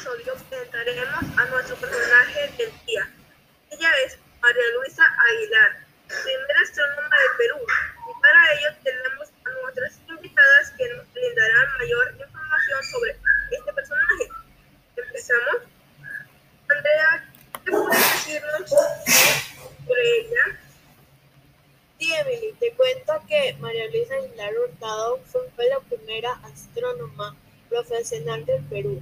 episodio presentaremos a nuestro personaje del día. Ella es María Luisa Aguilar, primera astrónoma de Perú, y para ello tenemos a nuestras invitadas que nos brindarán mayor información sobre este personaje. Empezamos. Andrea, ¿qué puedes decirnos sobre ella? Sí, Emily, te cuento que María Luisa Aguilar Hurtado fue la primera astrónoma profesional del Perú.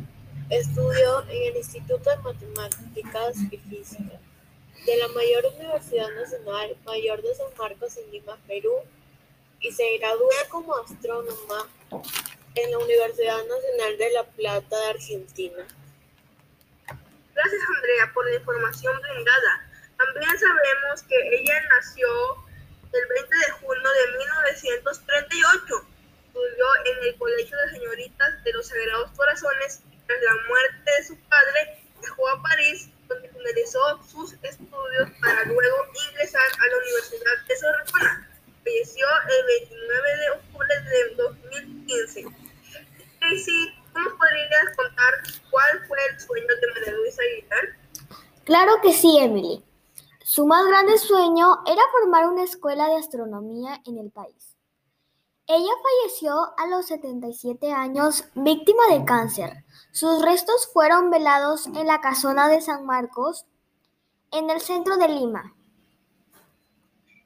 Estudió en el Instituto de Matemáticas y Física de la Mayor Universidad Nacional Mayor de San Marcos en Lima, Perú, y se graduó como astrónoma en la Universidad Nacional de La Plata de Argentina. Gracias, Andrea, por la información brindada. También sabemos que ella nació el 20 de junio de 1938, estudió en el Colegio de Señoritas de los Sagrados Corazones y tras la muerte de su padre viajó a París, donde finalizó sus estudios para luego ingresar a la Universidad de Sorbona. Falleció el 29 de octubre de 2015. Tracy, ¿cómo podrías contar cuál fue el sueño de María Luisa Aguilar? Claro que sí, Emily. Su más grande sueño era formar una escuela de astronomía en el país. Ella falleció a los 77 años víctima de cáncer. Sus restos fueron velados en la casona de San Marcos, en el centro de Lima.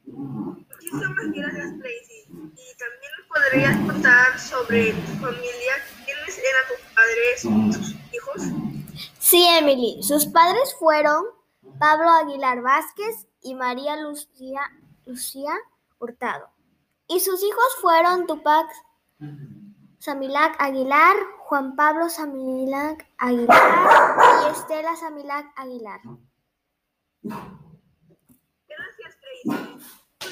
Muchísimas gracias, Tracy. Y también nos podrías contar sobre tu familia. ¿Quiénes eran tus padres, sus hijos? Sí, Emily. Sus padres fueron Pablo Aguilar Vázquez y María Lucía Hurtado. Y sus hijos fueron Túpac Samillac Aguilar, Juan Pablo Samillac Aguilar y Estela Samillac Aguilar. Gracias, Tracy.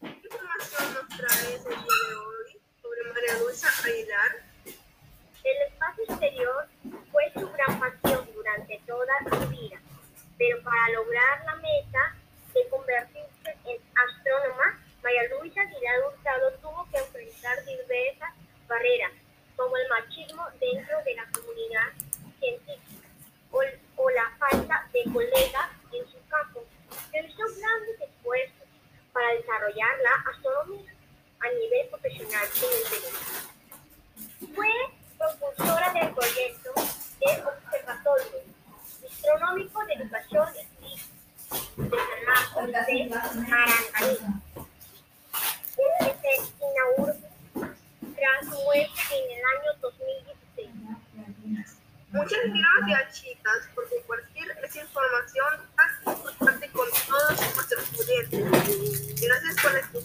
¿Qué información nos traes el día de hoy sobre María Luisa Aguilar? El espacio exterior fue su gran pasión durante toda su vida, pero para lograr la meta de convertirse en astrónoma, María Luisa Aguilar Hurtado tuvo que enfrentar diversas barreras, como el machismo dentro de la comunidad científica o la falta de colegas en su campo. Realizó grandes esfuerzos para desarrollar la astronomía a nivel profesional en el Perú. Fue propulsora del proyecto del observatorio astronómico de educación de San Marcos de Arancaní, que se inauguró tras su muerte en el año 2016. Muchas gracias, chicas, por compartir esa información tan importante con todos nuestros estudiantes. Gracias por escuchar.